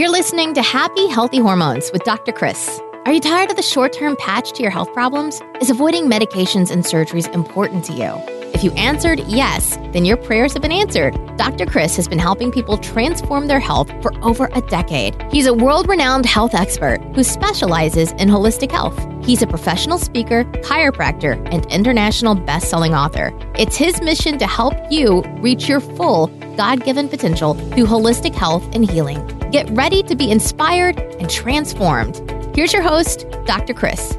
You're listening to Happy Healthy Hormones with Dr. Chris. Are you tired of the short-term patch to your health problems? Is avoiding medications and surgeries important to you? If you answered yes, then your prayers have been answered. Dr. Chris has been helping people transform their health for over a decade. He's a world-renowned health expert who specializes in holistic health. He's a professional speaker, chiropractor, and international best-selling author. It's his mission to help you reach your full, God-given potential through holistic health and healing. Get ready to be inspired and transformed. Here's your host, Dr. Chris.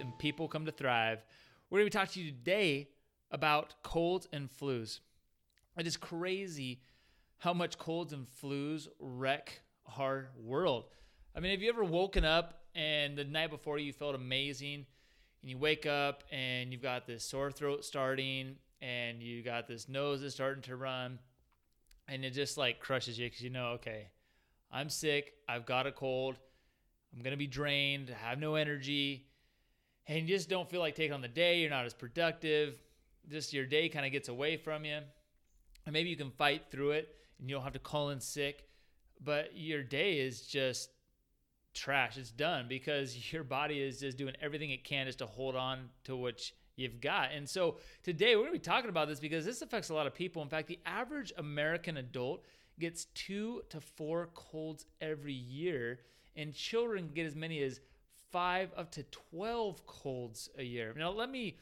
And people come to thrive. We're going to talk to you today about colds and flus. It is crazy how much colds and flus wreck our world. I mean, have you ever woken up and the night before you felt amazing and you wake up and you've got this sore throat starting and you got this nose that's starting to run and it just like crushes you because you know, okay, I'm sick, I've got a cold, I'm going to be drained, I have no energy. And you just don't feel like taking on the day. You're not as productive. Just your day kind of gets away from you. And maybe you can fight through it and you don't have to call in sick. But your day is just trash. It's done because your body is just doing everything it can just to hold on to what you've got. And so today we're going to be talking about this because this affects a lot of people. In fact, the average American adult gets 2 to 4 colds every year. And children get as many as 5 up to 12 colds a year. Now, let me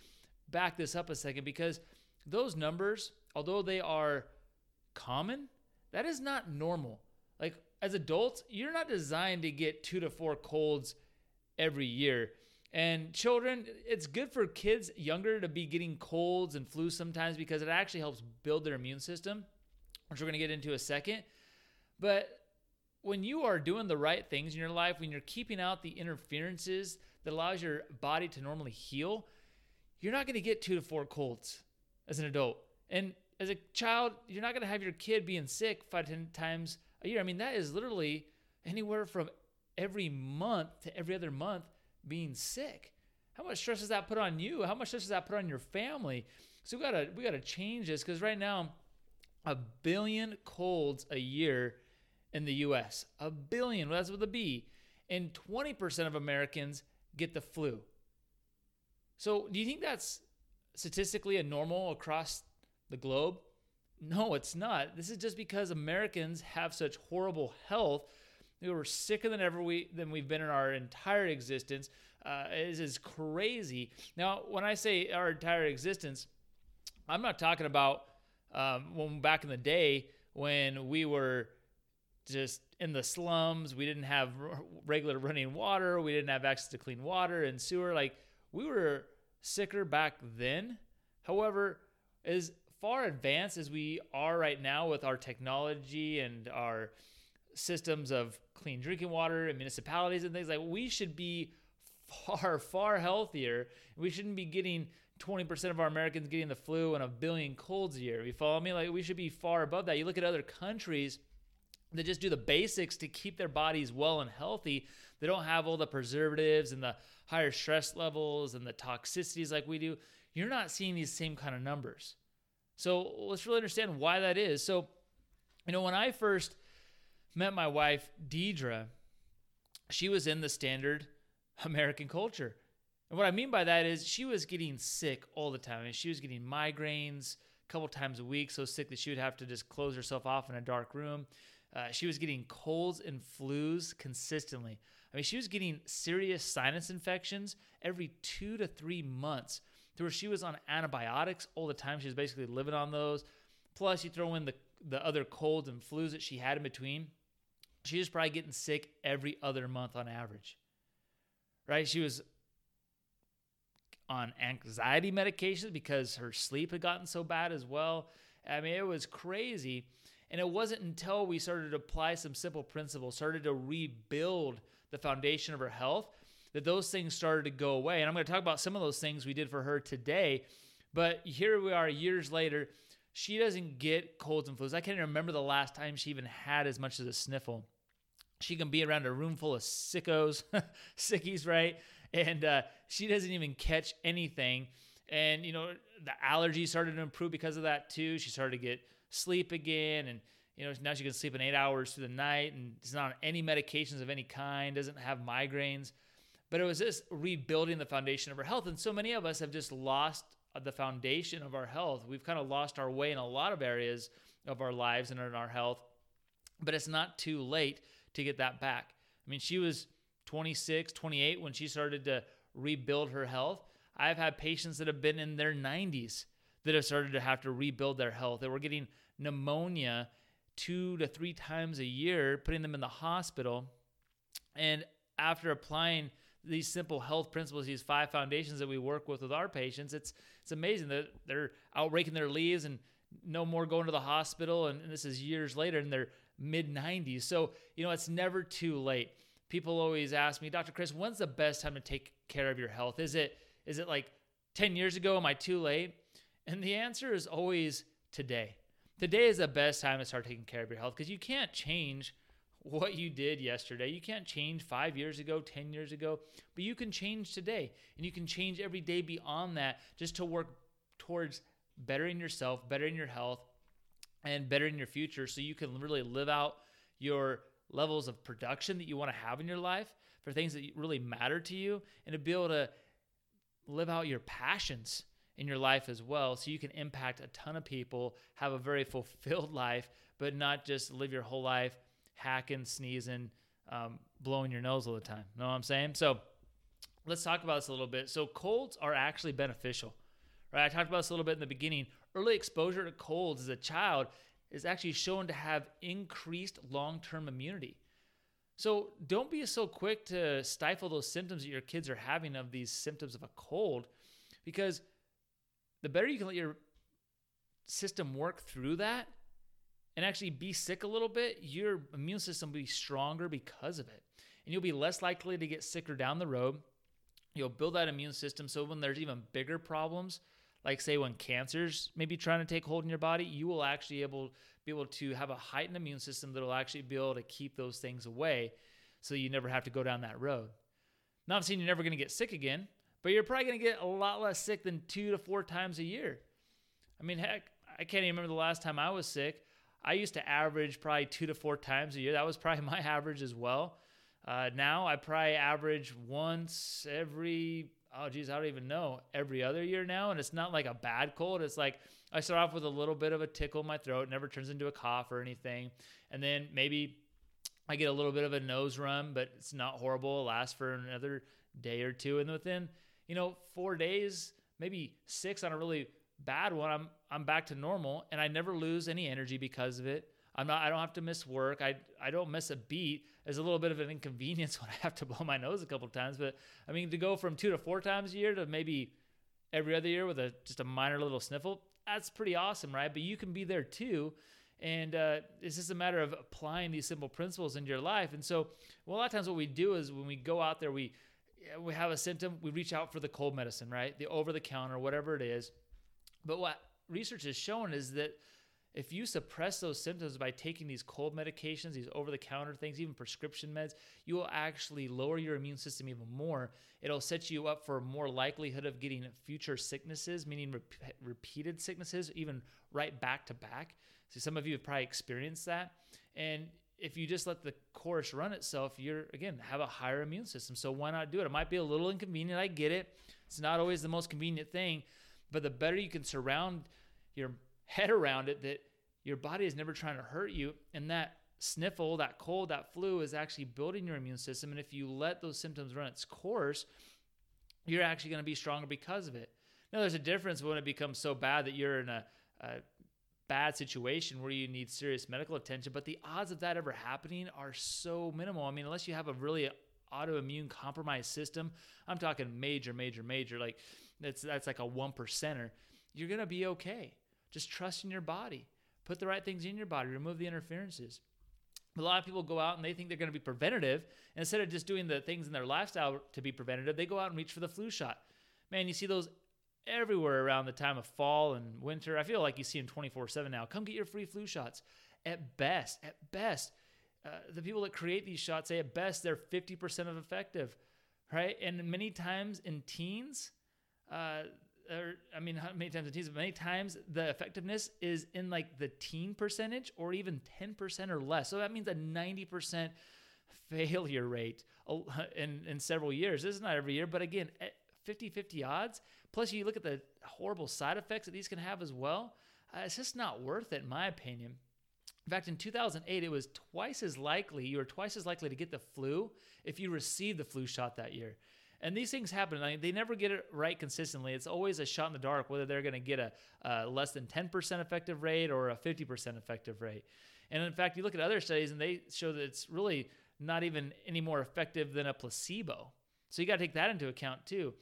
back this up a second because those numbers, although they are common, that is not normal. Like as adults, you're not designed to get 2 to 4 colds every year. And children, it's good for kids younger to be getting colds and flus sometimes because it actually helps build their immune system, which we're going to get into in a second. But when you are doing the right things in your life, when you're keeping out the interferences that allows your body to normally heal, you're not going to get 2 to 4 colds as an adult. And as a child, you're not going to have your kid being sick 5 to 10 times a year. I mean, that is literally anywhere from every month to every other month being sick. How much stress does that put on you? How much stress does that put on your family? So we gotta change this because right now, 1 billion colds a year in the U.S., 1 billion, that's with a B, and 20% of Americans get the flu. So do you think that's statistically a normal across the globe? No, it's not. This is just because Americans have such horrible health. We were sicker than ever we've been in our entire existence. It is crazy. Now, when I say our entire existence, I'm not talking about when back in the day when we were just in the slums, we didn't have regular running water, we didn't have access to clean water and sewer. Like we were sicker back then. However, as far advanced as we are right now with our technology and our systems of clean drinking water and municipalities and things, like we should be far, far healthier. We shouldn't be getting 20% of our Americans getting the flu and 1 billion colds a year. You follow me? Like we should be far above that. You look at other countries that just do the basics to keep their bodies well and healthy. They don't have all the preservatives and the higher stress levels and the toxicities like we do. You're not seeing these same kind of numbers. So let's really understand why that is. So, you know, when I first met my wife, Deidre, she was in the standard American culture. And what I mean by that is she was getting sick all the time. I mean, she was getting migraines a couple times a week, so sick that she would have to just close herself off in a dark room. She was getting colds and flus consistently. I mean, she was getting serious sinus infections every 2 to 3 months to where she was on antibiotics all the time. She was basically living on those. Plus, you throw in the other colds and flus that she had in between. She was probably getting sick every other month on average, right? She was on anxiety medications because her sleep had gotten so bad as well. I mean, it was crazy. And it wasn't until we started to apply some simple principles, started to rebuild the foundation of her health, that those things started to go away. And I'm going to talk about some of those things we did for her today. But here we are years later. She doesn't get colds and flus. I can't remember the last time she even had as much as a sniffle. She can be around a room full of sickos, sickies, right? And she doesn't even catch anything. And, you know, the allergies started to improve because of that too. She started to get sleep again, and, you know, now she can sleep in 8 hours through the night, and is not on any medications of any kind, doesn't have migraines. But it was just rebuilding the foundation of her health. And so many of us have just lost the foundation of our health. We've kind of lost our way in a lot of areas of our lives and in our health, but it's not too late to get that back. I mean, she was 26, 28 when she started to rebuild her health. I've had patients that have been in their 90s that have started to have to rebuild their health. They were getting pneumonia 2 to 3 times a year, putting them in the hospital. And after applying these simple health principles, these 5 foundations that we work with our patients, it's amazing that they're out raking their leaves and no more going to the hospital. And this is years later in their mid 90s. So, you know, it's never too late. People always ask me, Dr. Chris, when's the best time to take care of your health? Is it like 10 years ago? Am I too late? And the answer is always today. Today is the best time to start taking care of your health, because you can't change what you did yesterday. You can't change 5 years ago, 10 years ago, but you can change today, and you can change every day beyond that, just to work towards bettering yourself, bettering your health, and bettering your future, so you can really live out your levels of production that you want to have in your life for things that really matter to you, and to be able to live out your passions in your life as well, so you can impact a ton of people, have a very fulfilled life, but not just live your whole life hacking, sneezing, blowing your nose all the time. Know what I'm saying? So let's talk about this a little bit. So colds are actually beneficial, right? I talked about this a little bit in the beginning. Early exposure to colds as a child is actually shown to have increased long-term immunity. So don't be so quick to stifle those symptoms that your kids are having of these symptoms of a cold, because the better you can let your system work through that and actually be sick a little bit, your immune system will be stronger because of it. And you'll be less likely to get sicker down the road. You'll build that immune system, so when there's even bigger problems, like say when cancer's maybe trying to take hold in your body, you will actually be able to have a heightened immune system that will actually be able to keep those things away, so you never have to go down that road. Now, I'm saying you're never going to get sick again, but you're probably going to get a lot less sick than 2 to 4 times a year. I mean, heck, I can't even remember the last time I was sick. I used to average probably 2 to 4 times a year. That was probably my average as well. Now I probably average once every, I don't even know, every other year now. And it's not like a bad cold. It's like I start off with a little bit of a tickle in my throat. It never turns into a cough or anything. And then maybe I get a little bit of a nose run, but it's not horrible. It lasts for another day or two. And within, 4 days, maybe 6 on a really bad one, I'm back to normal, and I never lose any energy because of it. I don't have to miss work. I don't miss a beat. It's a little bit of an inconvenience when I have to blow my nose a couple of times, but I mean, to go from 2 to 4 times a year to maybe every other year with just a minor little sniffle, that's pretty awesome, right? But you can be there too. And it's just a matter of applying these simple principles into your life. And so, well, a lot of times what we do is when we go out there, we have a symptom, we reach out for the cold medicine, right? The over-the-counter, whatever it is. But what research has shown is that if you suppress those symptoms by taking these cold medications, these over-the-counter things, even prescription meds, you will actually lower your immune system even more. It'll set you up for more likelihood of getting future sicknesses, meaning repeated sicknesses, even right back to back. So some of you have probably experienced that. And if you just let the course run itself, you're, again, have a higher immune system. So why not do it? It might be a little inconvenient. I get it. It's not always the most convenient thing, but the better you can surround your head around it, that your body is never trying to hurt you. And that sniffle, that cold, that flu is actually building your immune system. And if you let those symptoms run its course, you're actually going to be stronger because of it. Now, there's a difference when it becomes so bad that you're in a bad situation where you need serious medical attention, but the odds of that ever happening are so minimal. I mean, unless you have a really autoimmune compromised system, I'm talking major, like that's like a 1%er, you're going to be okay. Just trust in your body, put the right things in your body, remove the interferences. A lot of people go out and they think they're going to be preventative. And instead of just doing the things in their lifestyle to be preventative, they go out and reach for the flu shot. Man, you see those everywhere around the time of fall and winter. I feel like you see them 24/7 now. Come get your free flu shots. At best, the people that create these shots say at best they're 50% effective, right? And many times in teens, or I mean, how many times it teams, but many times the effectiveness is in like the teen percentage or even 10% or less. So that means a 90% failure rate in several years. This is not every year, but again, at 50-50 odds. Plus you look at the horrible side effects that these can have as well. It's just not worth it, in my opinion. In fact, in 2008, it was twice as likely to get the flu if you received the flu shot that year. And these things happen. I mean, they never get it right consistently. It's always a shot in the dark, whether they're going to get a less than 10% effective rate or a 50% effective rate. And in fact, you look at other studies and they show that it's really not even any more effective than a placebo. So you got to take that into account too.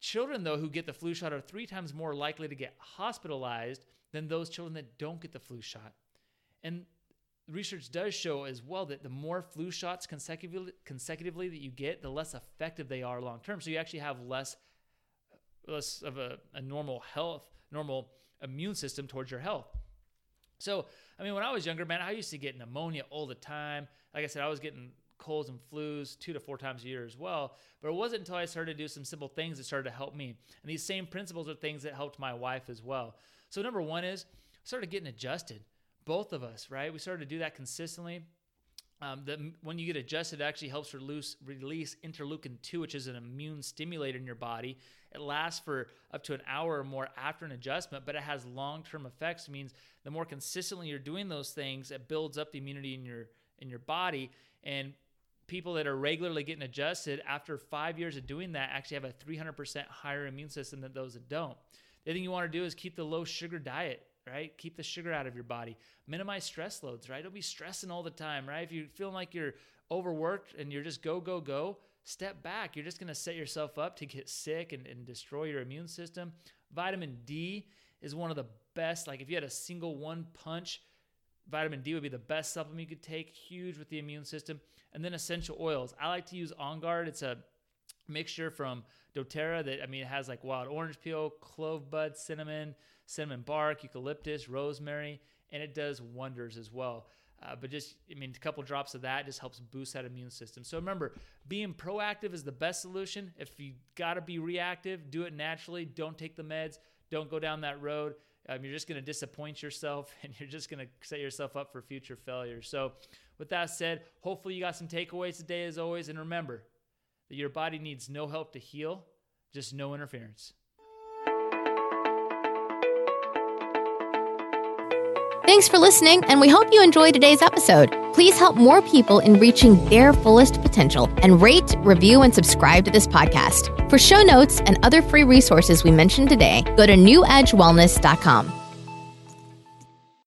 Children, though, who get the flu shot are 3 times more likely to get hospitalized than those children that don't get the flu shot. And research does show as well that the more flu shots consecutively that you get, the less effective they are long-term. So you actually have less of a normal immune system towards your health. So, I mean, when I was younger, man, I used to get pneumonia all the time. Like I said, I was getting colds and flus 2 to 4 times a year as well. But it wasn't until I started to do some simple things that started to help me. And these same principles are things that helped my wife as well. So number one is I started getting adjusted. Both of us, right? We started to do that consistently. When you get adjusted, it actually helps release interleukin-2, which is an immune stimulator in your body. It lasts for up to an hour or more after an adjustment, but it has long-term effects. It means the more consistently you're doing those things, it builds up the immunity in your body. And people that are regularly getting adjusted, after 5 years of doing that, actually have a 300% higher immune system than those that don't. The thing you want to do is keep the low-sugar diet, right? Keep the sugar out of your body. Minimize stress loads, right? Don't be stressing all the time, right? If you're feeling like you're overworked and you're just go, step back. You're just going to set yourself up to get sick and destroy your immune system. Vitamin D is one of the best. Like if you had a single one punch, vitamin D would be the best supplement you could take. Huge with the immune system. And then essential oils. I like to use OnGuard. It's a mixture from doTERRA that, I mean, it has like wild orange peel, clove bud, cinnamon bark, eucalyptus, rosemary, and it does wonders as well. But just, I mean, a couple drops of that just helps boost that immune system. So remember, being proactive is the best solution. If you got to be reactive, do it naturally. Don't take the meds. Don't go down that road. You're just going to disappoint yourself, and you're just going to set yourself up for future failure. So with that said, hopefully you got some takeaways today as always. And remember that your body needs no help to heal, just no interference. Thanks for listening, and we hope you enjoyed today's episode. Please help more people in reaching their fullest potential and rate, review, and subscribe to this podcast. For show notes and other free resources we mentioned today, go to NewEdgeWellness.com.